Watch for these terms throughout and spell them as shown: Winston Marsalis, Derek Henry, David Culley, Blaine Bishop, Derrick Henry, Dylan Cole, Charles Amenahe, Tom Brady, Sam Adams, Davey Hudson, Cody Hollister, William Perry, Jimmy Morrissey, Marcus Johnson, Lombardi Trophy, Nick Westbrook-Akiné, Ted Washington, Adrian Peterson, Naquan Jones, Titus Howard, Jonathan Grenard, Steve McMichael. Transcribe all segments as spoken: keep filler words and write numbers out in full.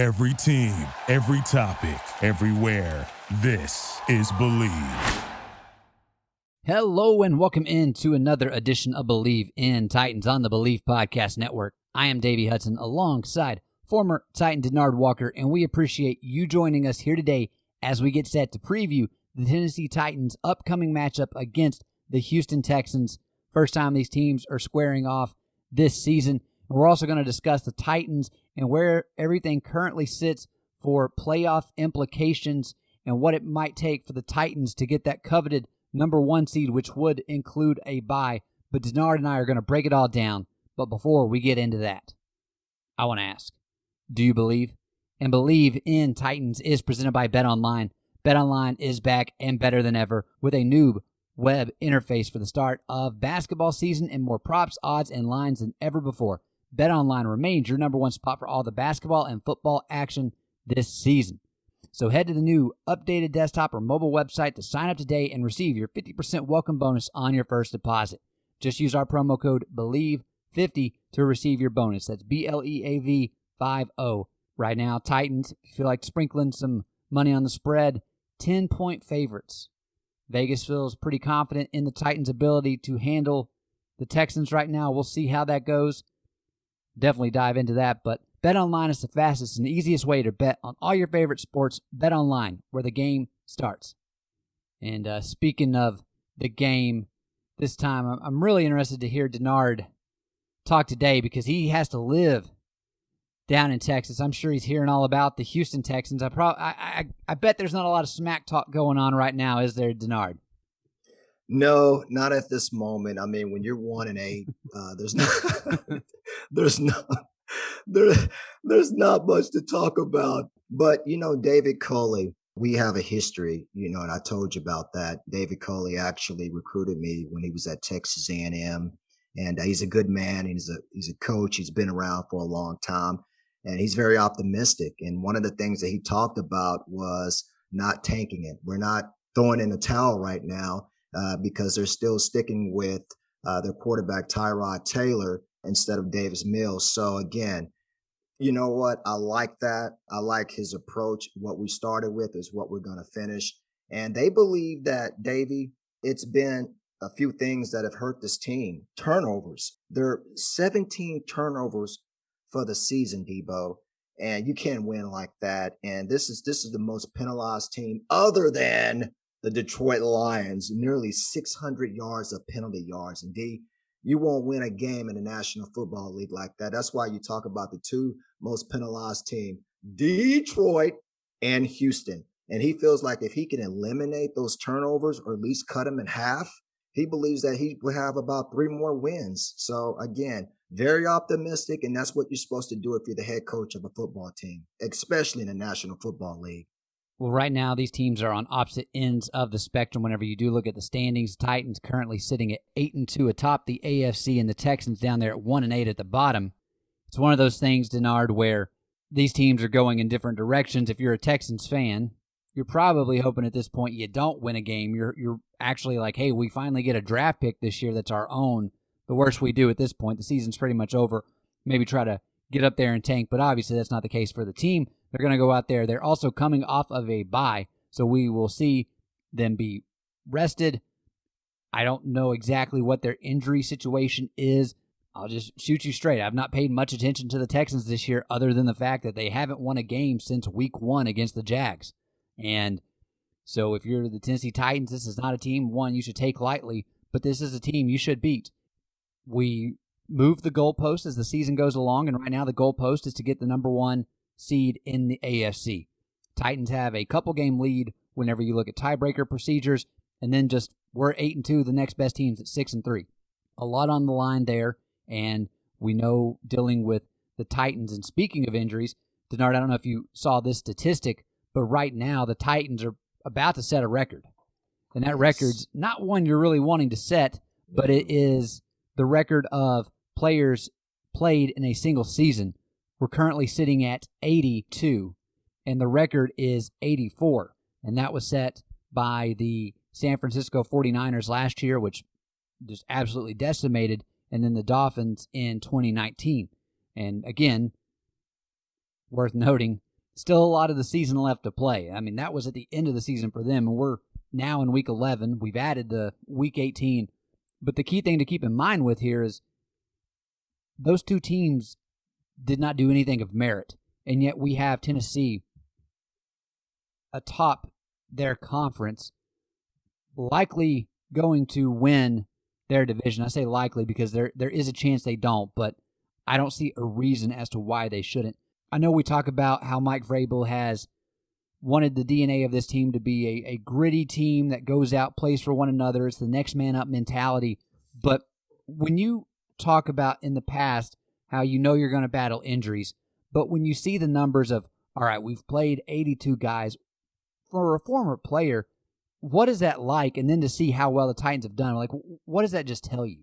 Every team, every topic, everywhere. This is Believe. Hello and welcome in to another edition of Believe in Titans on the Believe Podcast Network. I am Davey Hudson alongside former Titan Denard Walker, and we appreciate you joining us here today as we get set to preview the Tennessee Titans' upcoming matchup against the Houston Texans. First time these teams are squaring off this season. And we're also going to discuss the Titans and where everything currently sits for playoff implications and what it might take for the Titans to get that coveted number one seed, which would include a bye. But Denard and I are going to break it all down. But before we get into that, I want to ask, do you believe? And Believe in Titans is presented by BetOnline. BetOnline is back and better than ever with a new web interface for the start of basketball season and more props, odds, and lines than ever before. BetOnline remains your number one spot for all the basketball and football action this season. So head to the new updated desktop or mobile website to sign up today and receive your fifty percent welcome bonus on your first deposit. Just use our promo code BELIEVE fifty to receive your bonus. That's B L E A V fifty. Right now, Titans, if you feel like sprinkling some money on the spread, ten-point favorites. Vegas feels pretty confident in the Titans' ability to handle the Texans right now. We'll see how that goes. Definitely dive into that, but BetOnline is the fastest and easiest way to bet on all your favorite sports. BetOnline, where the game starts. And uh, speaking of the game, this time I'm really interested to hear Denard talk today because he has to live down in Texas. I'm sure he's hearing all about the Houston Texans. I prob- I, I I bet there's not a lot of smack talk going on right now, is there, Denard? No, not at this moment. I mean, when you're one and eight, uh, there's not, there's not, there, there's not much to talk about. But you know, David Culley, we have a history, you know, and I told you about that. David Culley actually recruited me when he was at Texas A and M, and uh, he's a good man. He's a he's a coach. He's been around for a long time, and he's very optimistic. And one of the things that he talked about was not tanking it. We're not throwing in the towel right now. Uh, because they're still sticking with uh, their quarterback, Tyrod Taylor, instead of Davis Mills. So, again, you know what? I like that. I like his approach. What we started with is what we're going to finish. And they believe that, Davey, it's been a few things that have hurt this team. Turnovers. There are seventeen turnovers for the season, Debo, and you can't win like that. And this is this is the most penalized team other than the Detroit Lions, nearly six hundred yards of penalty yards. And D, you won't win a game in the National Football League like that. That's why you talk about the two most penalized teams, Detroit and Houston. And he feels like if he can eliminate those turnovers or at least cut them in half, he believes that he will have about three more wins. So, again, very optimistic, and that's what you're supposed to do if you're the head coach of a football team, especially in the National Football League. Well, right now, these teams are on opposite ends of the spectrum. Whenever you do look at the standings, Titans currently sitting at eight and two atop the A F C, and the Texans down there at one and eight at the bottom. It's one of those things, Denard, where these teams are going in different directions. If you're a Texans fan, you're probably hoping at this point you don't win a game. You're you're actually like, hey, we finally get a draft pick this year that's our own. The worst we do at this point, the season's pretty much over. Maybe try to get up there and tank, but obviously that's not the case for the team. They're going to go out there. They're also coming off of a bye, so we will see them be rested. I don't know exactly what their injury situation is. I'll just shoot you straight. I've not paid much attention to the Texans this year other than the fact that they haven't won a game since week one against the Jags. And so if you're the Tennessee Titans, this is not a team, one, you should take lightly, but this is a team you should beat. We move the goalpost as the season goes along, and right now the goalpost is to get the number one seed in the A F C. Titans have a couple game lead whenever you look at tiebreaker procedures, and then just we're eight and two, the next best team's at six and three. A lot on the line there, and we know dealing with the Titans. And speaking of injuries, Denard, I don't know if you saw this statistic, but right now the Titans are about to set a record. And that record's not one you're really wanting to set, but it is the record of players played in a single season. We're currently sitting at eighty-two, and the record is eighty-four, and that was set by the San Francisco forty-niners last year, which just absolutely decimated, and then the Dolphins in twenty nineteen. And again, worth noting, still a lot of the season left to play. I mean, that was at the end of the season for them, and we're now in week eleven. We've added the week eighteen. But the key thing to keep in mind with here is those two teams did not do anything of merit, and yet we have Tennessee atop their conference, likely going to win their division. I say likely because there there is a chance they don't, but I don't see a reason as to why they shouldn't. I know we talk about how Mike Vrabel has wanted the D N A of this team to be a, a gritty team that goes out, plays for one another. It's the next man up mentality. But when you talk about in the past how you know you're going to battle injuries, but when you see the numbers of, all right, we've played eighty-two guys, for a former player, what is that like? And then to see how well the Titans have done, like, what does that just tell you?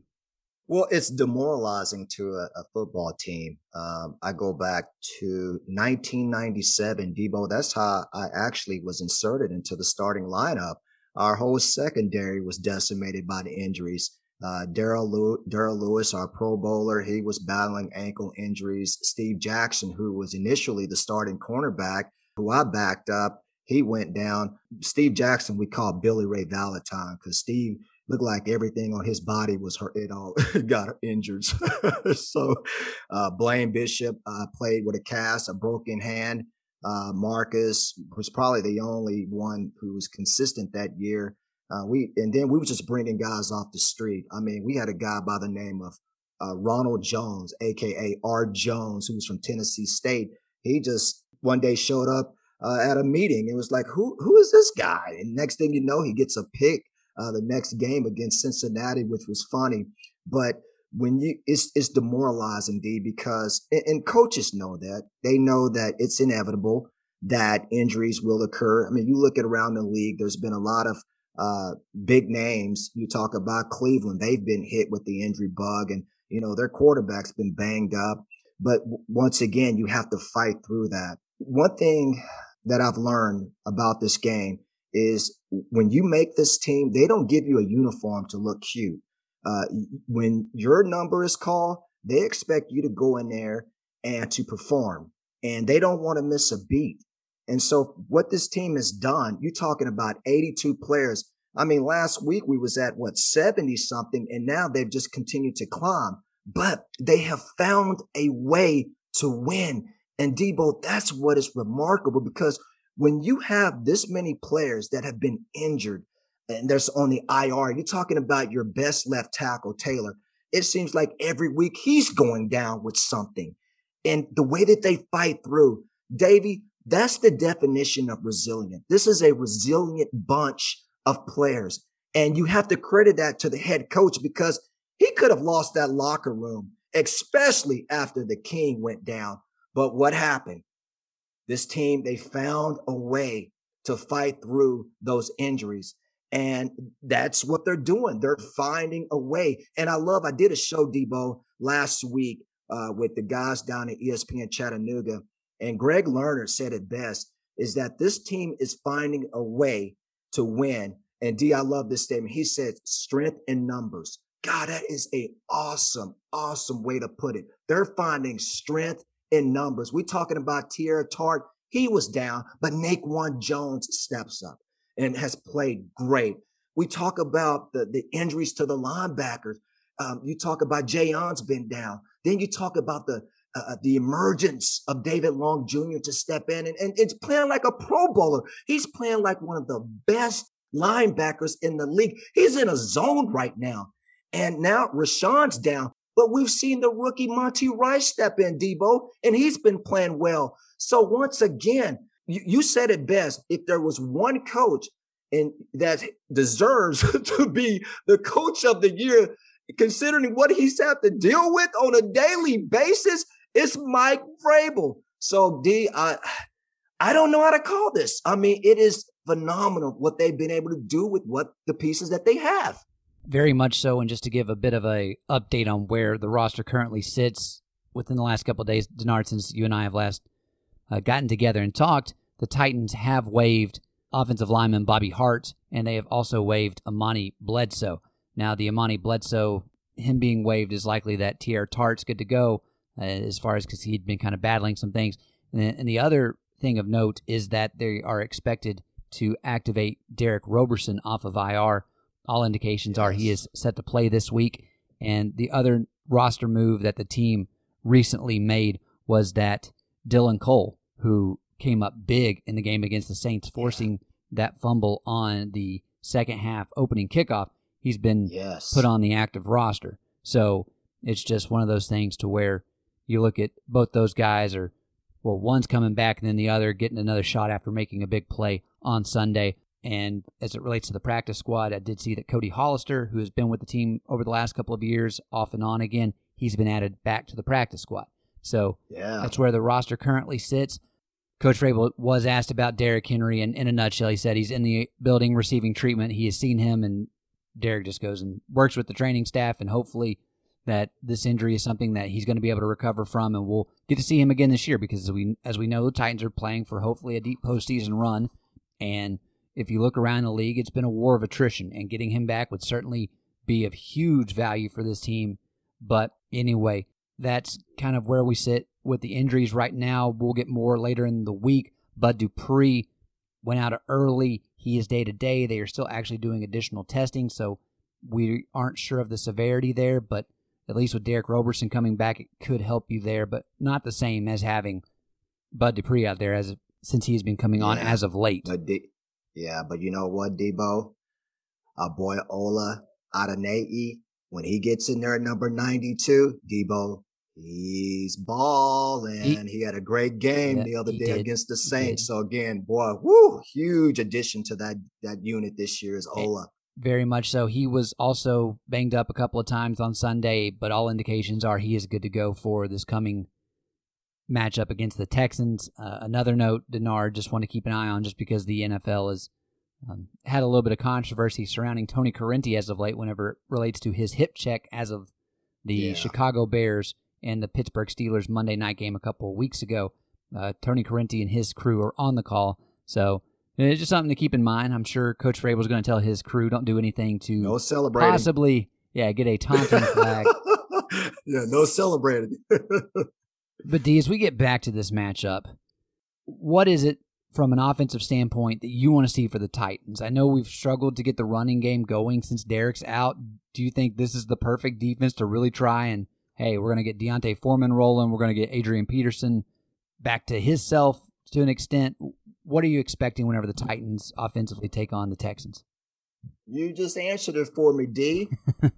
Well, it's demoralizing to a, a football team. Um, I go back to nineteen ninety-seven, Debo. That's how I actually was inserted into the starting lineup. Our whole secondary was decimated by the injuries. Uh, Darrell Lew- Darrell Lewis, our Pro Bowler, he was battling ankle injuries. Steve Jackson, who was initially the starting cornerback, who I backed up, he went down. Steve Jackson, we call Billy Ray Valentine because Steve looked like everything on his body was hurt. It all got injured. so uh, Blaine Bishop uh, played with a cast, a broken hand. Uh, Marcus was probably the only one who was consistent that year. Uh, we And then we were just bringing guys off the street. I mean, we had a guy by the name of uh, Ronald Jones, a k a. R. Jones, who was from Tennessee State. He just one day showed up Uh, at a meeting. It was like, who who is this guy? And next thing you know, he gets a pick uh, the next game against Cincinnati, which was funny. But when you, it's it's demoralizing, D, because and, and coaches know that. They know that it's inevitable that injuries will occur. I mean, you look at around the league. There's been a lot of uh, big names. You talk about Cleveland. They've been hit with the injury bug, and you know their quarterback's been banged up. But w- once again, you have to fight through that. One thing that I've learned about this game is when you make this team, they don't give you a uniform to look cute. Uh, when your number is called, they expect you to go in there and to perform, and they don't want to miss a beat. And so what this team has done, you're talking about eighty-two players. I mean, last week we was at, what, seventy-something, and now they've just continued to climb. But they have found a way to win. And Debo, that's what is remarkable, because when you have this many players that have been injured and there's on the I R, you're talking about your best left tackle, Taylor. It seems like every week he's going down with something. And the way that they fight through, Davey, that's the definition of resilient. This is a resilient bunch of players. And you have to credit that to the head coach, because he could have lost that locker room, especially after the King went down. But what happened? This team, they found a way to fight through those injuries. And that's what they're doing. They're finding a way. And I love, I did a show, Debo, last week uh, with the guys down at E S P N Chattanooga. And Greg Lerner said it best, is that this team is finding a way to win. And D, I love this statement. He said, strength in numbers. God, that is an awesome, awesome way to put it. They're finding strength in numbers. We're talking about Tierra Tart. He was down, but Naquan Jones steps up and has played great. We talk about the, the injuries to the linebackers. Um, you talk about Jayon's been down. Then you talk about the uh, the emergence of David Long Junior to step in, and, and it's playing like a Pro Bowler. He's playing like one of the best linebackers in the league. He's in a zone right now. And now Rashawn's down. But we've seen the rookie Monty Rice step in, Debo, and he's been playing well. So once again, you, you said it best. If there was one coach and that deserves to be the coach of the year, considering what he's had to deal with on a daily basis, it's Mike Vrabel. So, D, I, I don't know how to call this. I mean, it is phenomenal what they've been able to do with what the pieces that they have. Very much so, and just to give a bit of a update on where the roster currently sits within the last couple of days, Denard, since you and I have last uh, gotten together and talked, the Titans have waived offensive lineman Bobby Hart, and they have also waived Imani Bledsoe. Now, the Imani Bledsoe, him being waived is likely that Tierra Tart's good to go, uh, as far as because he'd been kind of battling some things. And, and the other thing of note is that they are expected to activate Derrick Roberson off of I R. All indications yes. are he is set to play this week. And the other roster move that the team recently made was that Dylan Cole, who came up big in the game against the Saints, forcing yeah. that fumble on the second half opening kickoff, he's been yes. put on the active roster. So it's just one of those things to where you look at both those guys are, well, one's coming back and then the other getting another shot after making a big play on Sunday. And as it relates to the practice squad, I did see that Cody Hollister, who has been with the team over the last couple of years, off and on again, he's been added back to the practice squad. So yeah. that's where the roster currently sits. Coach Vrabel was asked about Derrick Henry, and in a nutshell, he said he's in the building receiving treatment. He has seen him, and Derrick just goes and works with the training staff, and hopefully that this injury is something that he's going to be able to recover from, and we'll get to see him again this year because as we, as we know, the Titans are playing for hopefully a deep postseason run, and if you look around the league, it's been a war of attrition, and getting him back would certainly be of huge value for this team. But anyway, that's kind of where we sit with the injuries right now. We'll get more later in the week. Bud Dupree went out early. He is day-to-day. They are still actually doing additional testing, so we aren't sure of the severity there, but at least with Derrick Roberson coming back, it could help you there, but not the same as having Bud Dupree out there as since he's been coming yeah. on as of late. But the- Yeah, but you know what, Debo? Our boy Ola Adeniyi, when he gets in there at number ninety-two, Debo, he's balling. He, he had a great game yeah, the other day did. against the Saints. So again, boy, woo, huge addition to that, that unit this year is Ola. Very much so. He was also banged up a couple of times on Sunday, but all indications are he is good to go for this coming matchup against the Texans. Uh, another note, Denard, just want to keep an eye on just because the N F L has um, had a little bit of controversy surrounding Tony Corrente as of late whenever it relates to his hip check as of the yeah. Chicago Bears and the Pittsburgh Steelers Monday night game a couple of weeks ago. Uh, Tony Corrente and his crew are on the call, so it's just something to keep in mind. I'm sure Coach Vrabel is going to tell his crew, don't do anything to no celebrating. possibly yeah, get a taunting flag. Yeah, no celebrating. But, D, as we get back to this matchup, what is it from an offensive standpoint that you want to see for the Titans? I know we've struggled to get the running game going since Derek's out. Do you think this is the perfect defense to really try and, hey, we're going to get Deontay Foreman rolling, we're going to get Adrian Peterson back to his self to an extent? What are you expecting whenever the Titans offensively take on the Texans? You just answered it for me, D.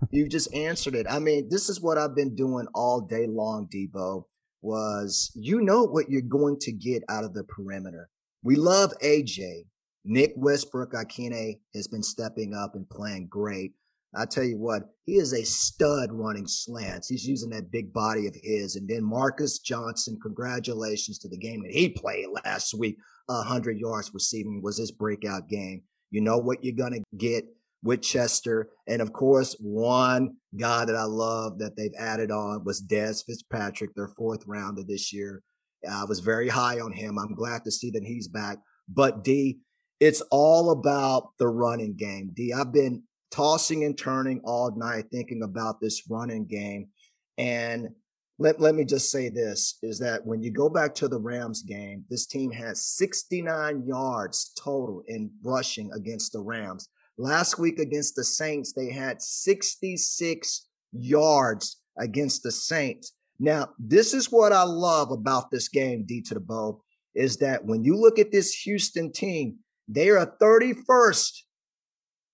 You just answered it. I mean, this is what I've been doing all day long, Debo. Was you know what you're going to get out of the perimeter. We love A J. Nick Westbrook-Akiné has been stepping up and playing great. I tell you what, he is a stud running slants. He's using that big body of his. And then Marcus Johnson, congratulations to the game that he played last week. one hundred yards receiving was his breakout game. You know what you're going to get with Chester. And of course, one guy that I love that they've added on was Dez Fitzpatrick, their fourth rounder this year. I was very high on him. I'm glad to see that he's back. But D, it's all about the running game. D, I've been tossing and turning all night thinking about this running game. And let, let me just say this, is that when you go back to the Rams game, this team had sixty-nine yards total in rushing against the Rams. Last week against the Saints, they had sixty-six yards against the Saints. Now, this is what I love about this game, D to the Bow, is that when you look at this Houston team, they are thirty-first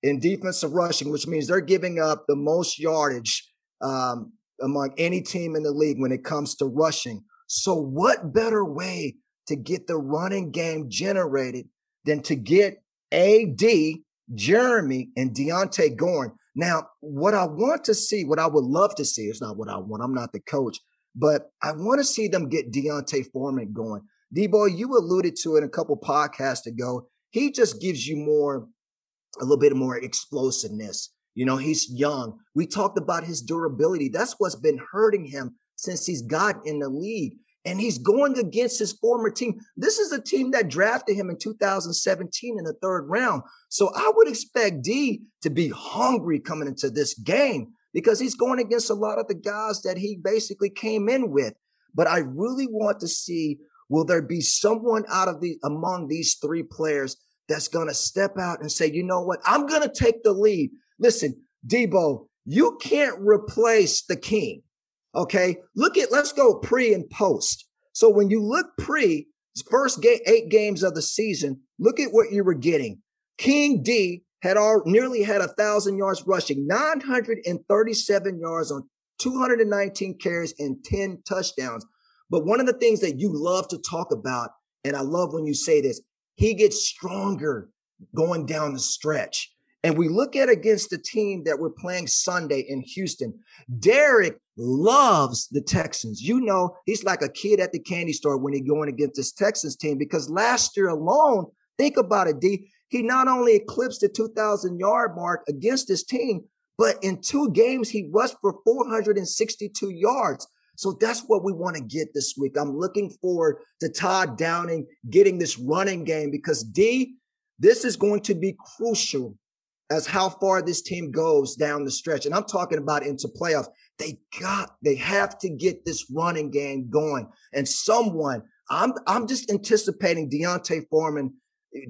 in defensive rushing, which means they're giving up the most yardage um, among any team in the league when it comes to rushing. So what better way to get the running game generated than to get A D, Jeremy, and Deontay going. Now, what I want to see, what I would love to see, it's not what I want. I'm not the coach, but I want to see them get Deontay Foreman going. Debo, you alluded to it a couple podcasts ago. He just gives you more, a little bit more explosiveness. You know, he's young. We talked about his durability. That's what's been hurting him since he's got in the league. And he's going against his former team. This is a team that drafted him in two thousand seventeen in the third round. So I would expect D to be hungry coming into this game because he's going against a lot of the guys that he basically came in with. But I really want to see Will there be someone out of the among these three players that's going to step out and say, you know what, I'm going to take the lead? Listen, Debo, you can't replace the king. Okay, look at, let's go pre and post. So when you look pre, first game, eight games of the season, look at what you were getting. King D had all, nearly had one thousand yards rushing, nine hundred thirty-seven yards on two hundred nineteen carries and ten touchdowns. But one of the things that you love to talk about, and I love when you say this, he gets stronger going down the stretch. And we look at against the team that we're playing Sunday in Houston. Derek loves the Texans. You know, he's like a kid at the candy store when he's going against this Texans team, because last year alone, think about it, D, he not only eclipsed the two thousand-yard mark against this team, but in two games, he rushed for four hundred sixty-two yards. So that's what we want to get this week. I'm looking forward to Todd Downing getting this running game, because, D, this is going to be crucial as how far this team goes down the stretch. And I'm talking about into playoffs. They got, they have to get this running game going. And someone, I'm, I'm just anticipating Deontay Foreman,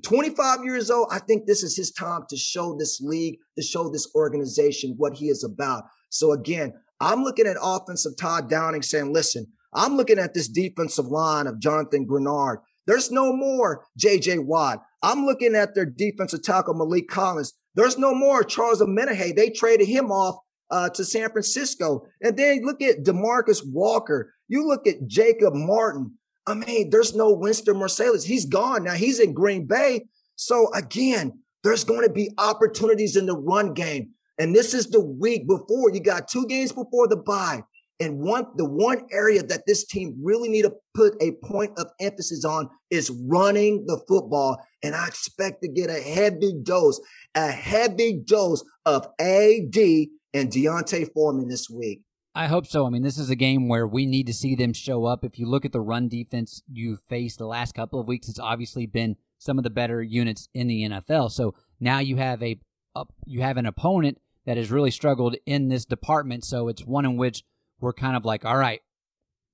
twenty-five years old. I think this is his time to show this league, to show this organization what he is about. So again, I'm looking at offensive Todd Downing saying, listen, I'm looking at this defensive line of Jonathan Grenard. There's no more J J. Watt. I'm looking at their defensive tackle Malik Collins. There's no more Charles Amenahe. They traded him off uh, to San Francisco. And then look at DeMarcus Walker. You look at Jacob Martin. I mean, there's no Winston Marsalis. He's gone now. He's in Green Bay. So again, there's going to be opportunities in the run game. And this is the week before. You got two games before the bye. And one, the one area that this team really need to put a point of emphasis on is running the football. And I expect to get a heavy dose, a heavy dose of A D and Deontay Foreman this week. I hope so. I mean, this is a game where we need to see them show up. If you look at the run defense you've faced the last couple of weeks, it's obviously been some of the better units in the N F L. So now you have a uh, you have an opponent that has really struggled in this department. So it's one in which we're kind of like, all right,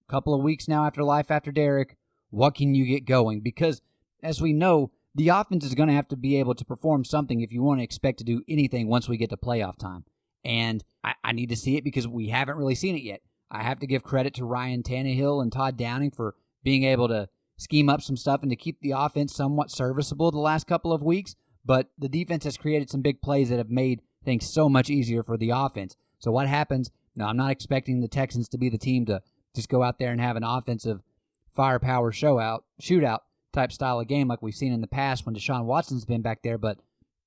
a couple of weeks now after life after Derek, what can you get going? Because as we know, the offense is going to have to be able to perform something if you want to expect to do anything once we get to playoff time. And I, I need to see it, because we haven't really seen it yet. I have to give credit to Ryan Tannehill and Todd Downing for being able to scheme up some stuff and to keep the offense somewhat serviceable the last couple of weeks. But the defense has created some big plays that have made things so much easier for the offense. So what happens? Now, I'm not expecting the Texans to be the team to just go out there and have an offensive firepower show out, shootout type style of game like we've seen in the past when Deshaun Watson's been back there. But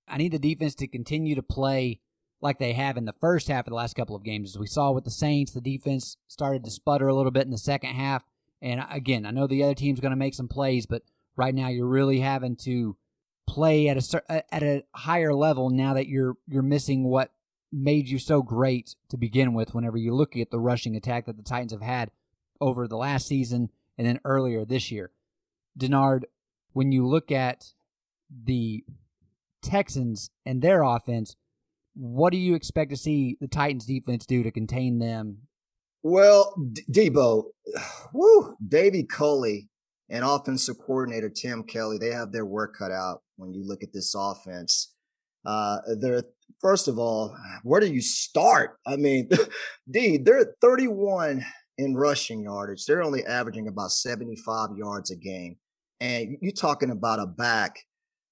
I need the defense to continue to play like they have in the first half of the last couple of games. As we saw with the Saints, the defense started to sputter a little bit in the second half. And again, I know the other team's going to make some plays, but right now you're really having to play at a at a higher level now that you're you're missing what made you so great to begin with whenever you look at the rushing attack that the Titans have had over the last season and then earlier this year. Denard, when you look at the Texans and their offense, what do you expect to see the Titans defense do to contain them? Well, D- Debo, woo, David Culley and offensive coordinator Tim Kelly, they have their work cut out when you look at this offense. Uh, they're, first of all, where do you start? I mean, D, they're thirty-one in rushing yardage. They're only averaging about seventy-five yards a game. And you're talking about a back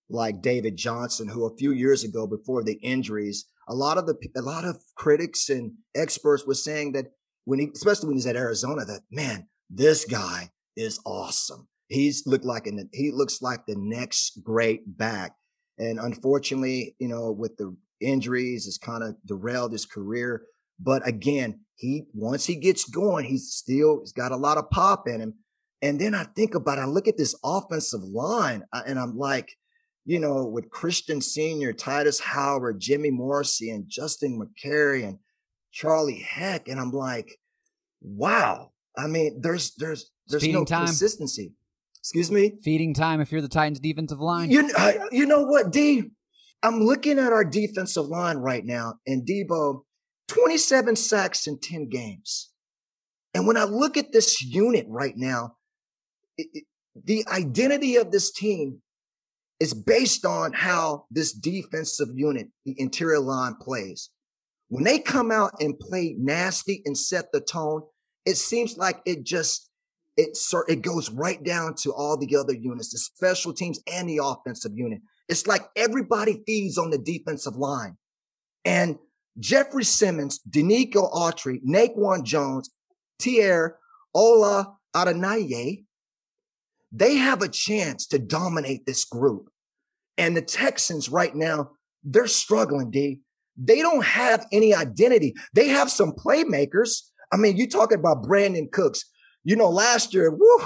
like David Johnson, who a few years ago before the injuries, a lot of the a lot of critics and experts were saying that when he, especially when he's at Arizona, that man, this guy is awesome. He's looked like an he looks like the next great back. And unfortunately, you know, with the injuries, it's kind of derailed his career. But again, he once he gets going, he's still he's got a lot of pop in him. And then I think about I look at this offensive line, and I'm like, you know, with Christian Senior, Titus Howard, Jimmy Morrissey, and Justin McCary, and Charlie Heck. And I'm like, wow. I mean, there's there's there's Feeding no time. Consistency. Excuse me? Feeding time if you're the Titans' defensive line. You, I, you know what, D? I'm looking at our defensive line right now, and Debo, twenty-seven sacks in ten games. And when I look at this unit right now, it, it, the identity of this team is based on how this defensive unit, the interior line, plays. When they come out and play nasty and set the tone, it seems like it just it sort it goes right down to all the other units, the special teams and the offensive unit. It's like everybody feeds on the defensive line. And Jeffrey Simmons, Danico Autry, Naquan Jones, Tierra, Ola Adeniyi, they have a chance to dominate this group. And the Texans right now, they're struggling, D. They don't have any identity. They have some playmakers. I mean, you talking about Brandon Cooks. You know, last year, woo,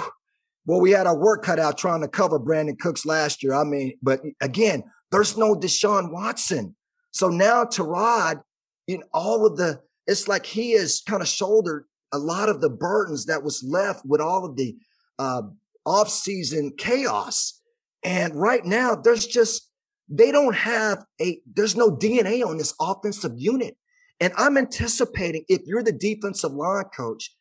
well, we had our work cut out trying to cover Brandon Cooks last year. I mean, but again, there's no Deshaun Watson. So now Tyrod, in all of the, it's like he has kind of shouldered a lot of the burdens that was left with all of the uh, offseason chaos. And right now, there's just, they don't have a, there's no D N A on this offensive unit. And I'm anticipating if you're the defensive line coach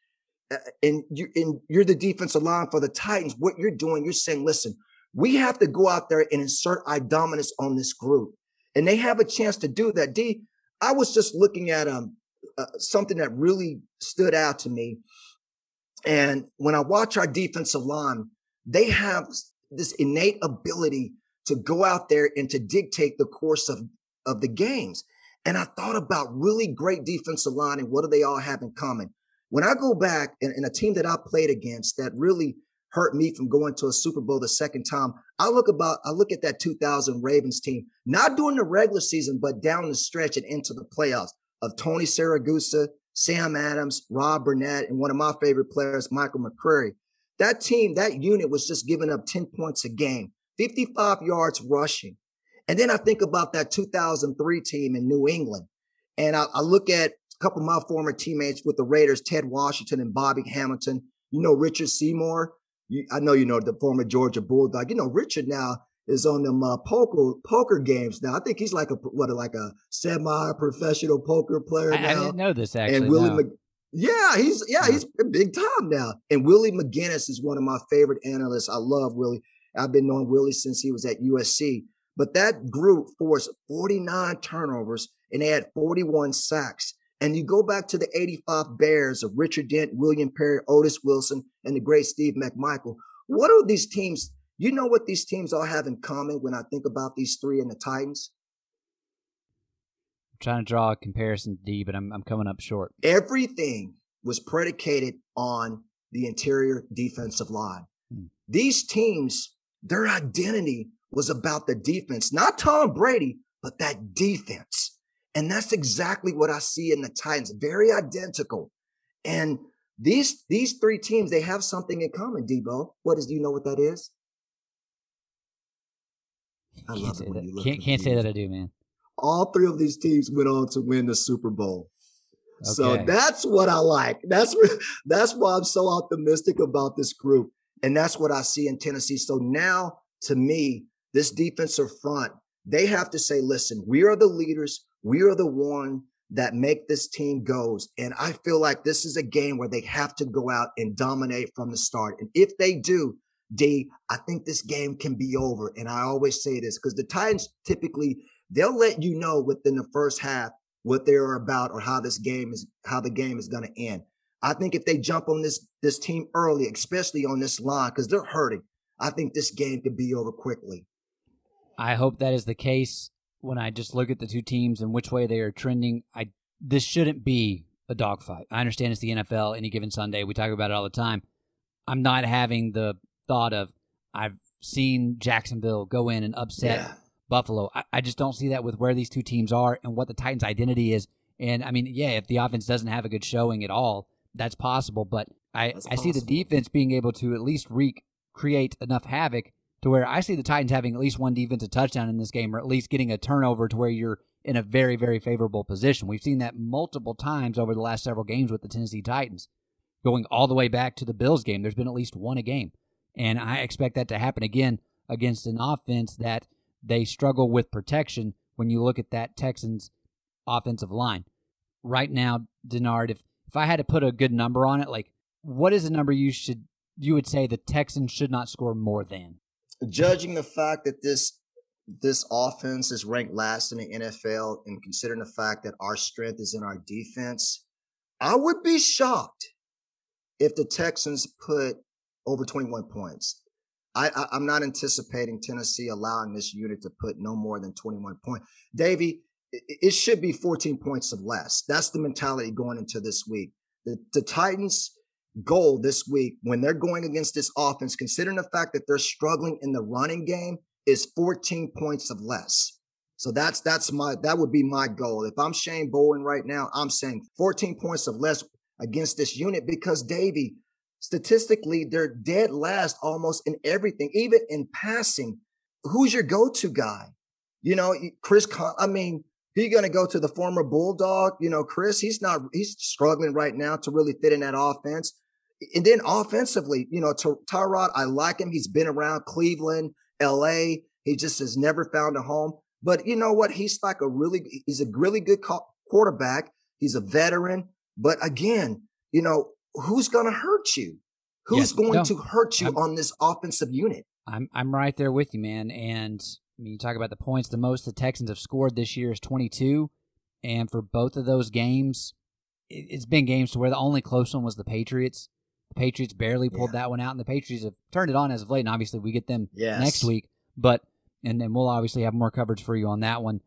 uh, and, you, and you're the defensive line for the Titans, what you're doing, you're saying, listen, we have to go out there and insert our dominance on this group. And they have a chance to do that. D, I was just looking at um uh, something that really stood out to me. And when I watch our defensive line, they have this innate ability to go out there and to dictate the course of, of the games. And I thought about really great defensive line and what do they all have in common? When I go back and, and a team that I played against that really hurt me from going to a Super Bowl the second time, I look about, I look at that two thousand Ravens team, not during the regular season, but down the stretch and into the playoffs of Tony Saragusa, Sam Adams, Rob Burnett, and one of my favorite players, Michael McCreary. That team, that unit was just giving up ten points a game, fifty-five yards rushing. And then I think about that two thousand three team in New England. And I, I look at a couple of my former teammates with the Raiders, Ted Washington and Bobby Hamilton. You know, Richard Seymour. You, I know, you know, the former Georgia Bulldog. You know, Richard now is on them uh, poker poker games now. I think he's like a, what, like a semi-professional poker player now. I, I didn't know this, actually. And Willie no. Mc, yeah, he's yeah, he's big time now. And Willie McGinnis is one of my favorite analysts. I love Willie. I've been knowing Willie since he was at U S C. But that group forced forty-nine turnovers, and they had forty-one sacks. And you go back to the eighty-five Bears of Richard Dent, William Perry, Otis Wilson, and the great Steve McMichael. What are these teams? You know what these teams all have in common when I think about these three and the Titans? I'm trying to draw a comparison, D, but I'm, I'm coming up short. Everything was predicated on the interior defensive line. Hmm. These teams, their identity was about the defense, not Tom Brady, but that defense. And that's exactly what I see in the Titans, very identical. And these these three teams, they have something in common, Debo. What is, do you know what that is? I can't love it when that. You look Can't, can't say that I do, man. All three of these teams went on to win the Super Bowl. Okay. So that's what I like. That's that's why I'm so optimistic about this group. And that's what I see in Tennessee. So now, to me, this defensive front, they have to say, listen, we are the leaders. We are the one that make this team goes. And I feel like this is a game where they have to go out and dominate from the start. And if they do, D, I think this game can be over. And I always say this because the Titans typically, they'll let you know within the first half what they're about or how this game is, how the game is going to end. I think if they jump on this, this team early, especially on this line, because they're hurting, I think this game could be over quickly. I hope that is the case. When I just look at the two teams and which way they are trending, I this shouldn't be a dogfight. I understand it's the N F L, any given Sunday. We talk about it all the time. I'm not having the thought of, I've seen Jacksonville go in and upset yeah. Buffalo. I, I just don't see that with where these two teams are and what the Titans' identity is. And, I mean, yeah, if the offense doesn't have a good showing at all, that's possible. But I, that's I possible. see the defense being able to at least wreak create enough havoc to where I see the Titans having at least one defensive touchdown in this game, or at least getting a turnover to where you're in a very, very favorable position. We've seen that multiple times over the last several games with the Tennessee Titans. Going all the way back to the Bills game, there's been at least one a game. And I expect that to happen again against an offense that they struggle with protection when you look at that Texans offensive line. Right now, Denard, if, if I had to put a good number on it, like what is the number you should you would say the Texans should not score more than? Judging the fact that this this offense is ranked last in the N F L and considering the fact that our strength is in our defense, I would be shocked if the Texans put over twenty-one points. I, I, I'm not anticipating Tennessee allowing this unit to put no more than twenty-one points. Davey, it, it should be fourteen points or less. That's the mentality going into this week. The, the Titans' goal this week, when they're going against this offense, considering the fact that they're struggling in the running game, is fourteen points or less. So that's that's my that would be my goal. If I'm Shane Bowen right now, I'm saying fourteen points or less against this unit because, Davey, statistically, they're dead last almost in everything, even in passing. Who's your go-to guy? You know, Chris, Con- I mean, he's going to go to the former Bulldog. You know, Chris, he's not, he's struggling right now to really fit in that offense. And then offensively, you know, Ty- Tyrod, I like him. He's been around Cleveland, L A. He just has never found a home. But you know what? He's like a really, he's a really good co- quarterback. He's a veteran. But again, you know, who's going to hurt you? Who's yes, going no, to hurt you I'm, on this offensive unit? I'm I'm right there with you, man. And I mean, you talk about the points, the most the Texans have scored this year is twenty-two. And for both of those games, it, it's been games to where the only close one was the Patriots. The Patriots barely pulled yeah. that one out, and the Patriots have turned it on as of late. And obviously, we get them yes. next week. But and then we'll obviously have more coverage for you on that one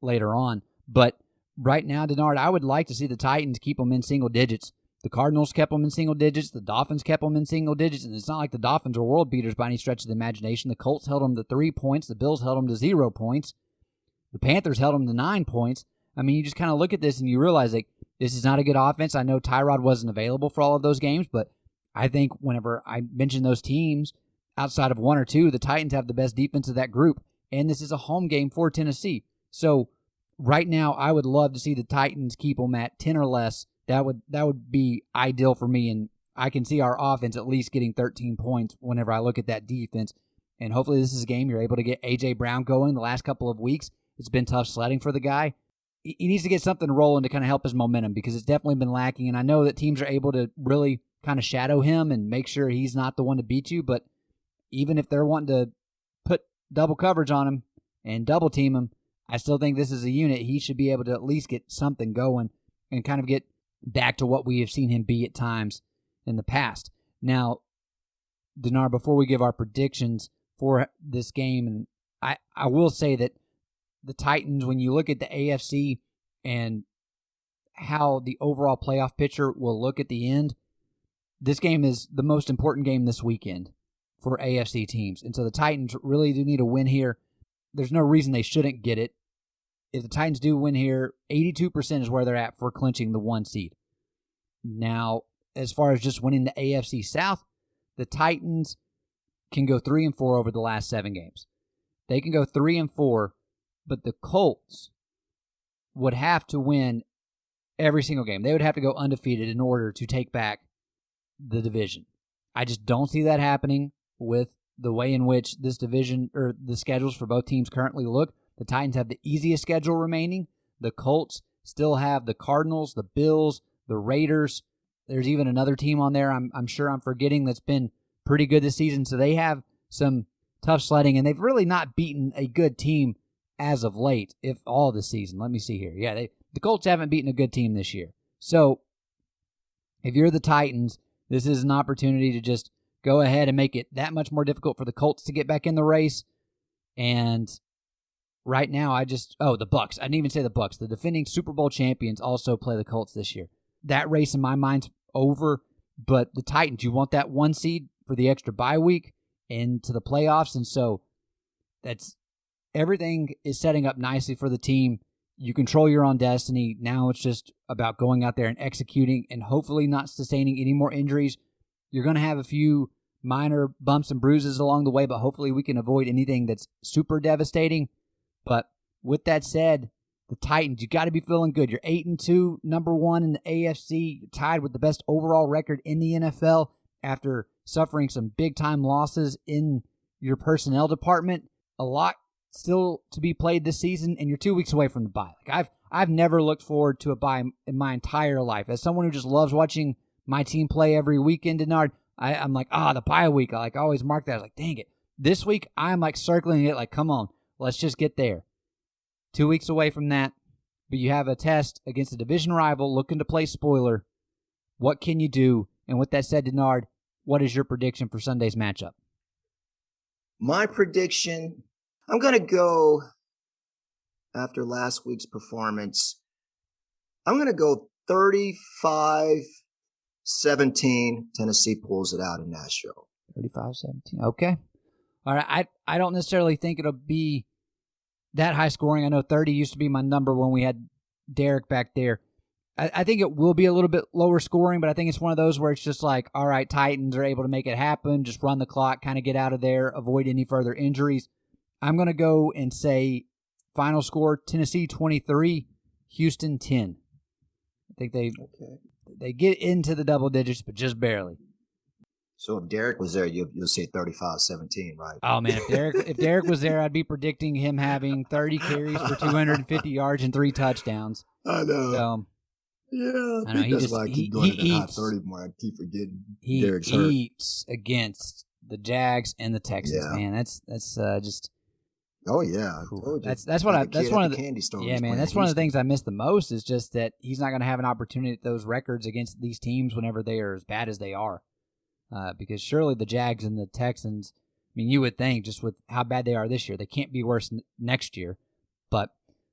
later on. But right now, Denard, I would like to see the Titans keep them in single digits. The Cardinals kept them in single digits. The Dolphins kept them in single digits. And it's not like the Dolphins are world beaters by any stretch of the imagination. The Colts held them to three points. The Bills held them to zero points. The Panthers held them to nine points. I mean, you just kind of look at this and you realize, like, this is not a good offense. I know Tyrod wasn't available for all of those games, but I think whenever I mention those teams, outside of one or two, the Titans have the best defense of that group. And this is a home game for Tennessee. So right now, I would love to see the Titans keep them at ten or less. That would that would be ideal for me, and I can see our offense at least getting thirteen points whenever I look at that defense. And hopefully this is a game you're able to get A J. Brown going the last couple of weeks. It's been tough sledding for the guy. He needs to get something rolling to kind of help his momentum because it's definitely been lacking, and I know that teams are able to really kind of shadow him and make sure he's not the one to beat you, but even if they're wanting to put double coverage on him and double team him, I still think this is a unit he should be able to at least get something going and kind of get back to what we have seen him be at times in the past. Now, Denard, before we give our predictions for this game, and I, I will say that the Titans, when you look at the A F C and how the overall playoff picture will look at the end, this game is the most important game this weekend for A F C teams. And so the Titans really do need a win here. There's no reason they shouldn't get it. If the Titans do win here, eighty-two percent is where they're at for clinching the one seed. Now, as far as just winning the A F C South, the Titans can go three and four over the last seven games. They can go three and four, but the Colts would have to win every single game. They would have to go undefeated in order to take back the division. I just don't see that happening with the way in which this division or the schedules for both teams currently look. The Titans have the easiest schedule remaining. The Colts still have the Cardinals, the Bills, the Raiders. There's even another team on there I'm, I'm sure I'm forgetting that's been pretty good this season. So they have some tough sledding, and they've really not beaten a good team as of late, if all this season. Let me see here. Yeah, they, the Colts haven't beaten a good team this year. So if you're the Titans, this is an opportunity to just go ahead and make it that much more difficult for the Colts to get back in the race. And right now, I just, oh, the Bucs. I didn't even say the Bucs. The defending Super Bowl champions also play the Colts this year. That race, in my mind's over, but the Titans, you want that one seed for the extra bye week into the playoffs, and so that's everything is setting up nicely for the team. You control your own destiny. Now it's just about going out there and executing and hopefully not sustaining any more injuries. You're going to have a few minor bumps and bruises along the way, but hopefully we can avoid anything that's super devastating. But with that said, the Titans, you got to be feeling good. You're eight and two, number one in the A F C, tied with the best overall record in the N F L after suffering some big-time losses in your personnel department. A lot still to be played this season, and you're two weeks away from the bye. Like I've I've never looked forward to a bye in my entire life. As someone who just loves watching my team play every weekend, Denard, I, I'm like, ah, oh, the bye week. I like always mark that. I was like, dang it. This week, I'm like circling it like, come on, let's just get there. Two weeks away from that, but you have a test against a division rival looking to play spoiler. What can you do? And with that said, Denard, what is your prediction for Sunday's matchup? My prediction, I'm going to go, after last week's performance, I'm going to go thirty-five seventeen. Tennessee pulls it out in Nashville. thirty-five seventeen. Okay. All right. I, I don't necessarily think it'll be that high scoring. I know thirty used to be my number when we had Derek back there. I, I think it will be a little bit lower scoring, but I think it's one of those where it's just like, all right, Titans are able to make it happen, just run the clock, kind of get out of there, avoid any further injuries. I'm going to go and say final score, Tennessee twenty-three, Houston ten. I think they okay. they get into the double digits, but just barely. So if Derek was there, you, you'll say thirty-five seventeen, right? Oh, man, if Derek if Derek was there, I'd be predicting him having thirty carries for two hundred fifty yards and three touchdowns. I know. So, yeah, I, I know. He that's just, why I keep he, going he to the high thirty more. I keep forgetting he Derek's hurt. He eats against the Jags and the Texans, yeah. Man. That's that's uh, just – Oh yeah, I told you. that's that's what like I that's one of the candy store yeah man that's one of the things I miss the most is just that he's not going to have an opportunity at those records against these teams whenever they are as bad as they are, uh, because surely the Jags and the Texans, I mean you would think just with how bad they are this year they can't be worse n- next year, but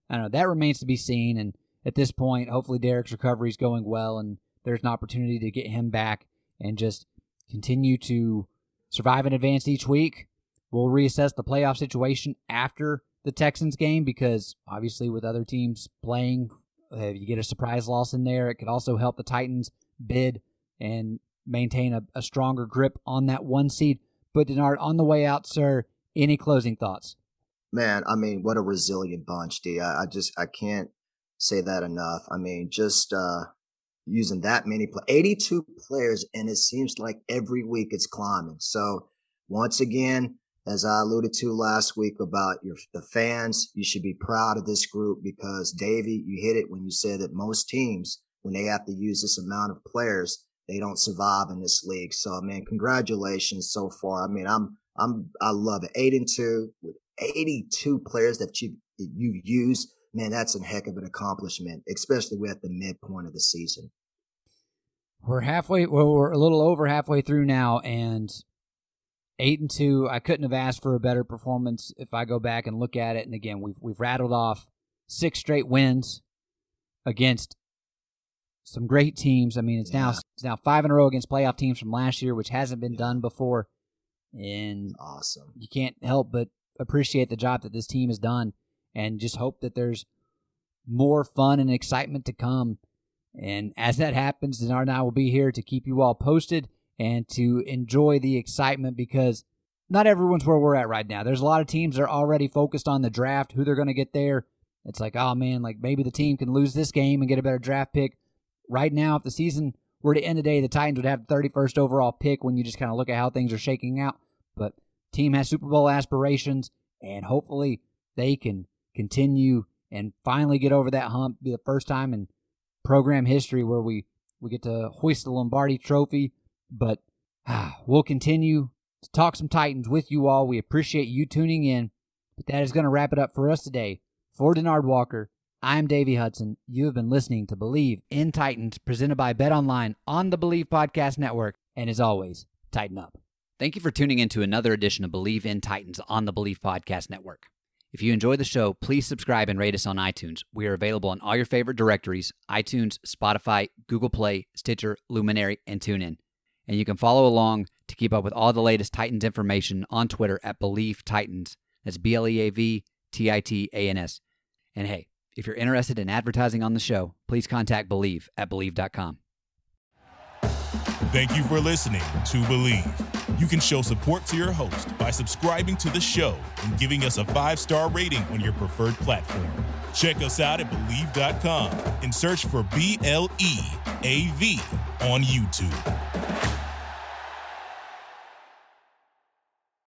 I don't know, that remains to be seen. And at this point, hopefully Derek's recovery is going well and there's an opportunity to get him back and just continue to survive and advance each week. We'll reassess the playoff situation after the Texans game because, obviously, with other teams playing, uh, you get a surprise loss in there. It could also help the Titans bid and maintain a, a stronger grip on that one seed. But, Denard, on the way out, sir, any closing thoughts? Man, I mean, what a resilient bunch, D. I, I just I can't say that enough. I mean, just uh, using that many play- – eighty-two players, and it seems like every week it's climbing. So, once again – as I alluded to last week about your the fans, you should be proud of this group because, Davey, you hit it when you said that most teams, when they have to use this amount of players, they don't survive in this league. So, I mean, congratulations so far. I mean, I'm I'm I love it. Eight and two with eighty-two players that you you use, man, that's a heck of an accomplishment, especially we're at the midpoint of the season. We're halfway. Well, we're a little over halfway through now, and. Eight and two, I couldn't have asked for a better performance if I go back and look at it. And again, we've we've rattled off six straight wins against some great teams. I mean, it's yeah. now it's now five in a row against playoff teams from last year, which hasn't been yeah. done before. And awesome. You can't help but appreciate the job that this team has done, and just hope that there's more fun and excitement to come. And as that happens, Denard and I will be here to keep you all posted and to enjoy the excitement, because not everyone's where we're at right now. There's a lot of teams that are already focused on the draft, who they're going to get there. It's like, oh, man, like maybe the team can lose this game and get a better draft pick. Right now, if the season were to end today, the Titans would have the thirty-first overall pick when you just kind of look at how things are shaking out. But team has Super Bowl aspirations, and hopefully they can continue and finally get over that hump. Be the first time in program history where we, we get to hoist the Lombardi Trophy. But ah, we'll continue to talk some Titans with you all. We appreciate you tuning in. But that is going to wrap it up for us today. For Denard Walker, I'm Davey Hudson. You have been listening to Believe in Titans, presented by BetOnline on the Believe Podcast Network. And as always, tighten up. Thank you for tuning in to another edition of Believe in Titans on the Believe Podcast Network. If you enjoy the show, please subscribe and rate us on iTunes. We are available on all your favorite directories, iTunes, Spotify, Google Play, Stitcher, Luminary, and TuneIn. And you can follow along to keep up with all the latest Titans information on Twitter at Believe Titans. That's B L E A V T I T A N S. And hey, if you're interested in advertising on the show, please contact Believe at Believe dot com. Thank you for listening to Believe. You can show support to your host by subscribing to the show and giving us a five-star rating on your preferred platform. Check us out at Believe dot com and search for B L E A V on YouTube.